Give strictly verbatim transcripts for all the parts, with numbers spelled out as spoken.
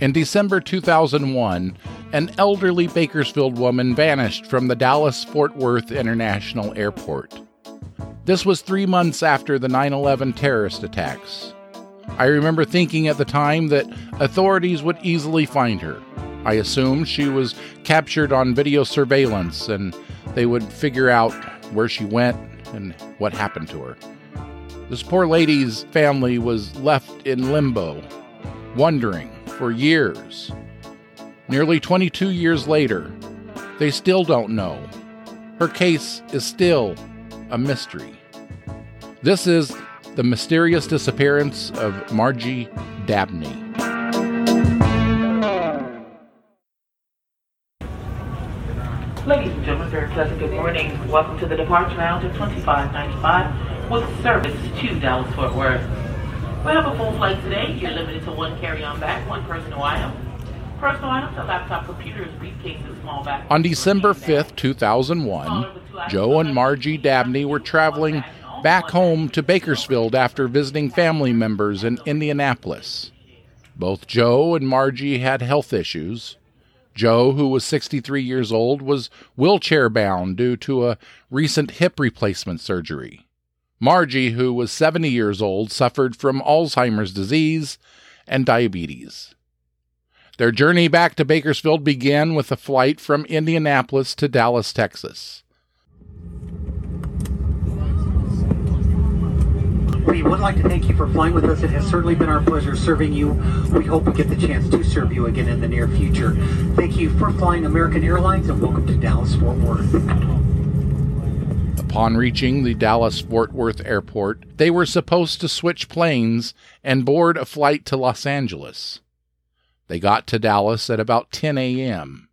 In December two thousand one, an elderly Bakersfield woman vanished from the Dallas-Fort Worth International Airport. This was three months after the nine eleven terrorist attacks. I remember thinking at the time that authorities would easily find her. I assumed she was captured on video surveillance and they would figure out where she went and what happened to her. This poor lady's family was left in limbo, wondering for years. Nearly twenty-two years later, they still don't know. Her case is still a mystery. This is The Mysterious Disappearance of Margie Dabney. Ladies and gentlemen, very pleasant good morning. Welcome to the departure lounge of twenty-five ninety-five with service to Dallas-Fort Worth. We have a full flight today. You're limited to one carry-on bag, one personal item. Personal items are laptop computers, briefcases, small bags. On December fifth, two thousand one, Joe and Margie Dabney were traveling back home to Bakersfield after visiting family members in Indianapolis. Both Joe and Margie had health issues. Joe, who was sixty-three years old, was wheelchair-bound due to a recent hip replacement surgery. Margie, who was seventy years old, suffered from Alzheimer's disease and diabetes. Their journey back to Bakersfield began with a flight from Indianapolis to Dallas, Texas. We would like to thank you for flying with us. It has certainly been our pleasure serving you. We hope we get the chance to serve you again in the near future. Thank you for flying American Airlines and welcome to Dallas-Fort Worth. Upon reaching the Dallas-Fort Worth Airport, they were supposed to switch planes and board a flight to Los Angeles. They got to Dallas at about ten a.m.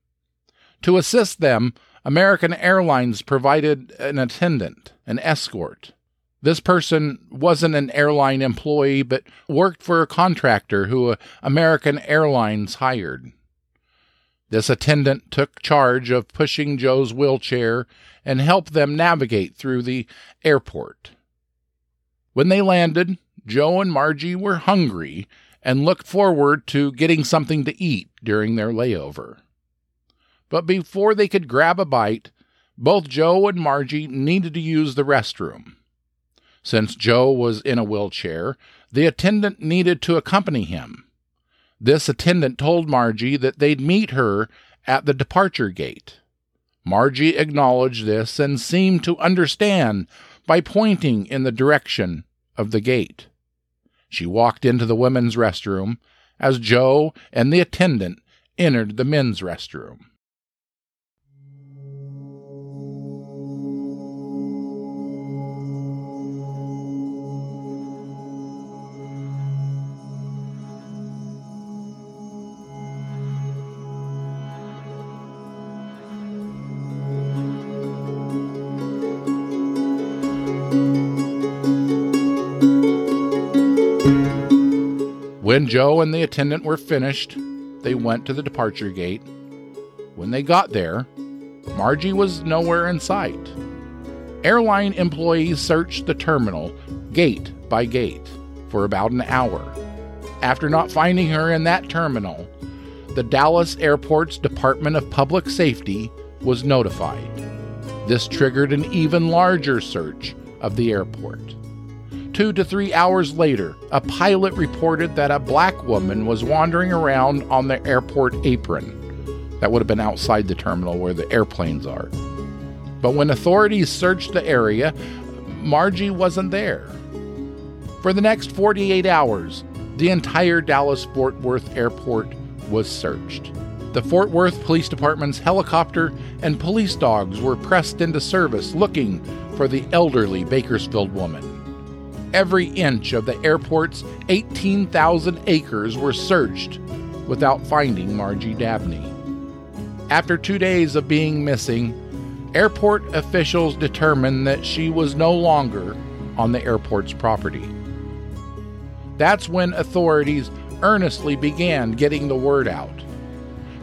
To assist them, American Airlines provided an attendant, an escort. This person wasn't an airline employee, but worked for a contractor who American Airlines hired. This attendant took charge of pushing Joe's wheelchair and helped them navigate through the airport. When they landed, Joe and Margie were hungry and looked forward to getting something to eat during their layover. But before they could grab a bite, both Joe and Margie needed to use the restroom. Since Joe was in a wheelchair, the attendant needed to accompany him. This attendant told Margie that they'd meet her at the departure gate. Margie acknowledged this and seemed to understand by pointing in the direction of the gate. She walked into the women's restroom as Joe and the attendant entered the men's restroom. When Joe and the attendant were finished, they went to the departure gate. When they got there, Margie was nowhere in sight. Airline employees searched the terminal, gate by gate, for about an hour. After not finding her in that terminal, the Dallas Airport's Department of Public Safety was notified. This triggered an even larger search of the airport. Two to three hours later, a pilot reported that a black woman was wandering around on the airport apron. That would have been outside the terminal where the airplanes are. But when authorities searched the area, Margie wasn't there. For the next forty-eight hours, the entire Dallas-Fort Worth Airport was searched. The Fort Worth Police Department's helicopter and police dogs were pressed into service looking for the elderly Bakersfield woman. Every inch of the airport's eighteen thousand acres were searched without finding Margie Dabney. After two days of being missing, airport officials determined that she was no longer on the airport's property. That's when authorities earnestly began getting the word out.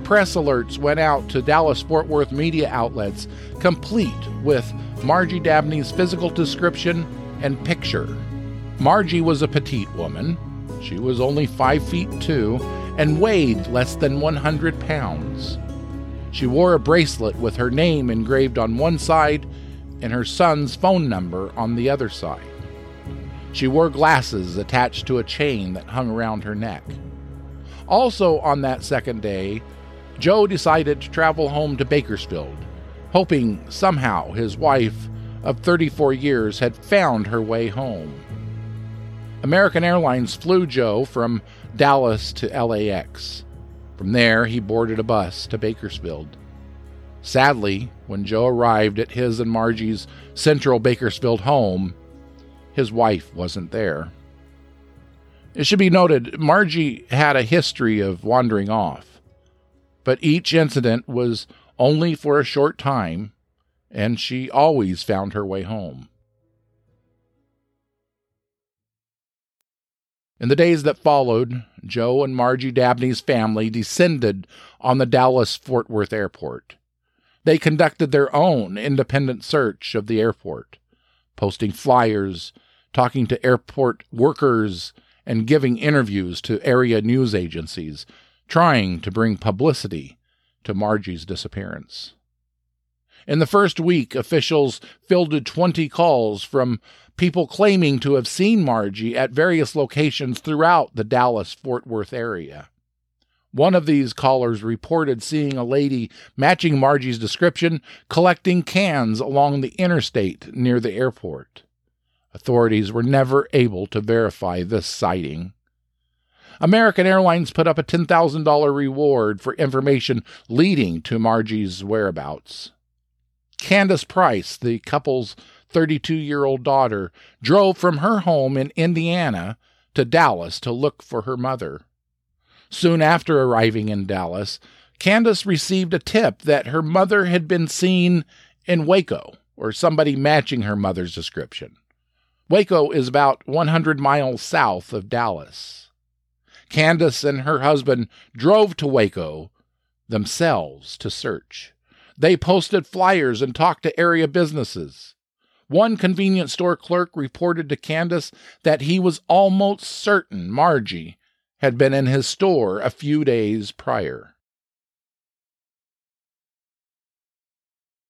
Press alerts went out to Dallas-Fort Worth media outlets, complete with Margie Dabney's physical description and picture. Margie was a petite woman. She was only five feet two and weighed less than one hundred pounds. She wore a bracelet with her name engraved on one side and her son's phone number on the other side. She wore glasses attached to a chain that hung around her neck. Also on that second day, Joe decided to travel home to Bakersfield, hoping somehow his wife of thirty-four years had found her way home. American Airlines flew Joe from Dallas to L A X. From there, he boarded a bus to Bakersfield. Sadly, when Joe arrived at his and Margie's central Bakersfield home, his wife wasn't there. It should be noted, Margie had a history of wandering off, but each incident was only for a short time, and she always found her way home. In the days that followed, Joe and Margie Dabney's family descended on the Dallas-Fort Worth Airport. They conducted their own independent search of the airport, posting flyers, talking to airport workers, and giving interviews to area news agencies, trying to bring publicity to Margie's disappearance. In the first week, officials fielded twenty calls from people claiming to have seen Margie at various locations throughout the Dallas-Fort Worth area. One of these callers reported seeing a lady matching Margie's description collecting cans along the interstate near the airport. Authorities were never able to verify this sighting. American Airlines put up a ten thousand dollars reward for information leading to Margie's whereabouts. Candace Price, the couple's thirty-two-year-old daughter, drove from her home in Indiana to Dallas to look for her mother. Soon after arriving in Dallas, Candace received a tip that her mother had been seen in Waco, or somebody matching her mother's description. Waco is about one hundred miles south of Dallas. Candace and her husband drove to Waco themselves to search. They posted flyers and talked to area businesses. One convenience store clerk reported to Candace that he was almost certain Margie had been in his store a few days prior.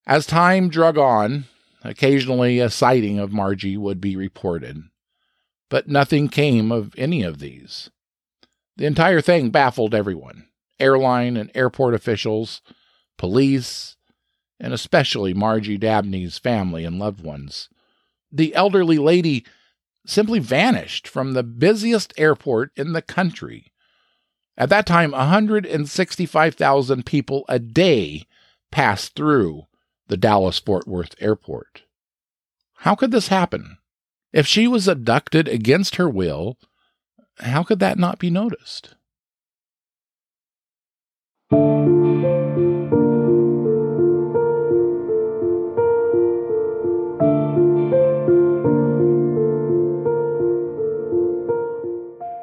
As time drug on, occasionally a sighting of Margie would be reported, but nothing came of any of these. The entire thing baffled everyone, airline and airport officials, police, and especially Margie Dabney's family and loved ones. The elderly lady simply vanished from the busiest airport in the country. At that time, one hundred sixty-five thousand people a day passed through the Dallas-Fort Worth Airport. How could this happen? If she was abducted against her will, how could that not be noticed?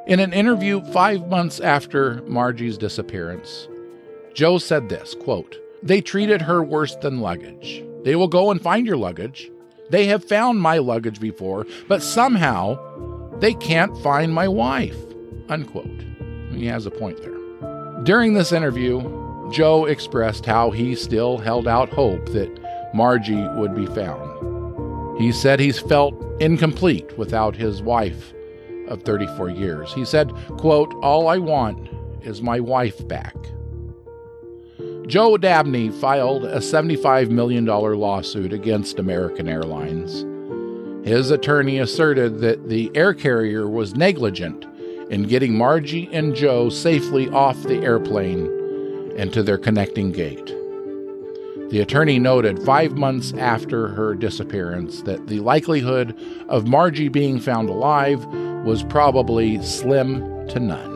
In an interview five months after Margie's disappearance, Joe said this, quote, "They treated her worse than luggage. They will go and find your luggage. They have found my luggage before, but somehow they can't find my wife," unquote. He has a point there. During this interview, Joe expressed how he still held out hope that Margie would be found. He said he's felt incomplete without his wife of thirty-four years. He said, quote, "All I want is my wife back." Joe Dabney filed a seventy-five million dollars lawsuit against American Airlines. His attorney asserted that the air carrier was negligent in getting Margie and Joe safely off the airplane and to their connecting gate. The attorney noted five months after her disappearance that the likelihood of Margie being found alive was probably slim to none.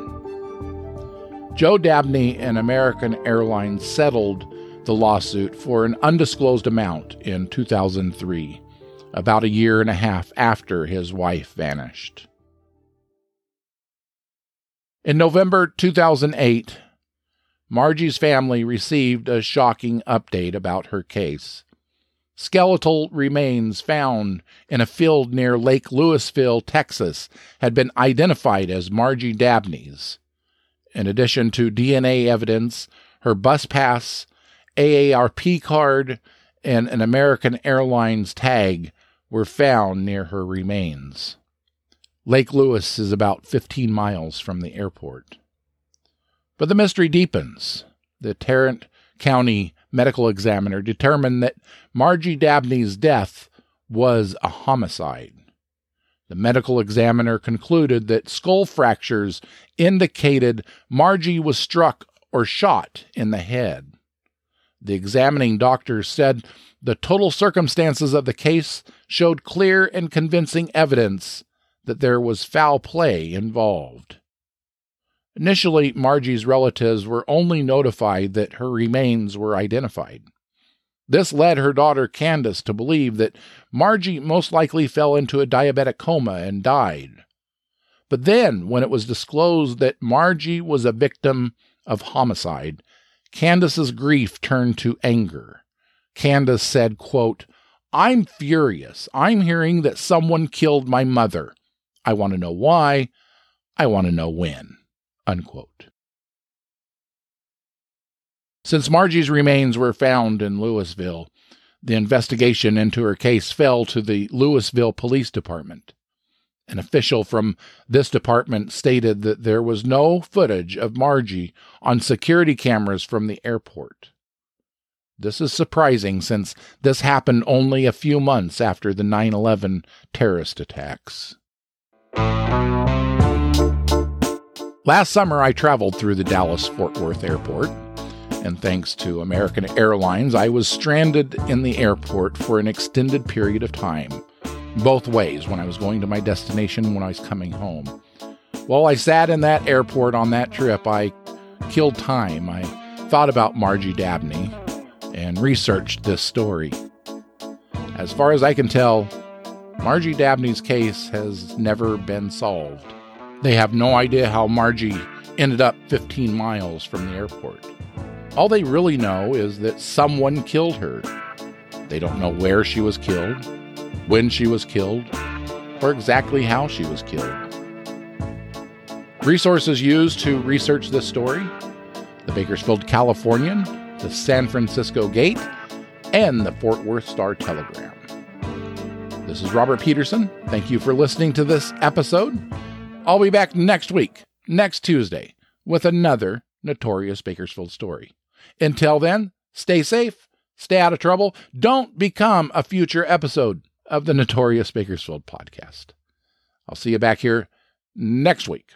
Joe Dabney and American Airlines settled the lawsuit for an undisclosed amount in two thousand three, about a year and a half after his wife vanished. In November two thousand eight, Margie's family received a shocking update about her case. Skeletal remains found in a field near Lake Lewisville, Texas, had been identified as Margie Dabney's. In addition to D N A evidence, her bus pass, A A R P card, and an American Airlines tag were found near her remains. Lake Lewis is about fifteen miles from the airport. But the mystery deepens. The Tarrant County medical examiner determined that Margie Dabney's death was a homicide. The medical examiner concluded that skull fractures indicated Margie was struck or shot in the head. The examining doctor said the total circumstances of the case showed clear and convincing evidence that there was foul play involved. Initially, Margie's relatives were only notified that her remains were identified. This led her daughter Candace to believe that Margie most likely fell into a diabetic coma and died. But then, when it was disclosed that Margie was a victim of homicide, Candace's grief turned to anger. Candace said, quote, "I'm furious. I'm hearing that someone killed my mother. I want to know why. I want to know when." Unquote. Since Margie's remains were found in Lewisville, the investigation into her case fell to the Lewisville Police Department. An official from this department stated that there was no footage of Margie on security cameras from the airport. This is surprising since this happened only a few months after the nine eleven terrorist attacks. Last summer, I traveled through the Dallas-Fort Worth Airport, and thanks to American Airlines, I was stranded in the airport for an extended period of time, both ways, when I was going to my destination, when I was coming home. While I sat in that airport on that trip, I killed time. I thought about Margie Dabney and researched this story. As far as I can tell, Margie Dabney's case has never been solved. They have no idea how Margie ended up fifteen miles from the airport. All they really know is that someone killed her. They don't know where she was killed, when she was killed, or exactly how she was killed. Resources used to research this story: the Bakersfield Californian, the San Francisco Gate, and the Fort Worth Star-Telegram. This is Robert Peterson. Thank you for listening to this episode. I'll be back next week, next Tuesday, with another Notorious Bakersfield story. Until then, stay safe, stay out of trouble. Don't become a future episode of the Notorious Bakersfield podcast. I'll see you back here next week.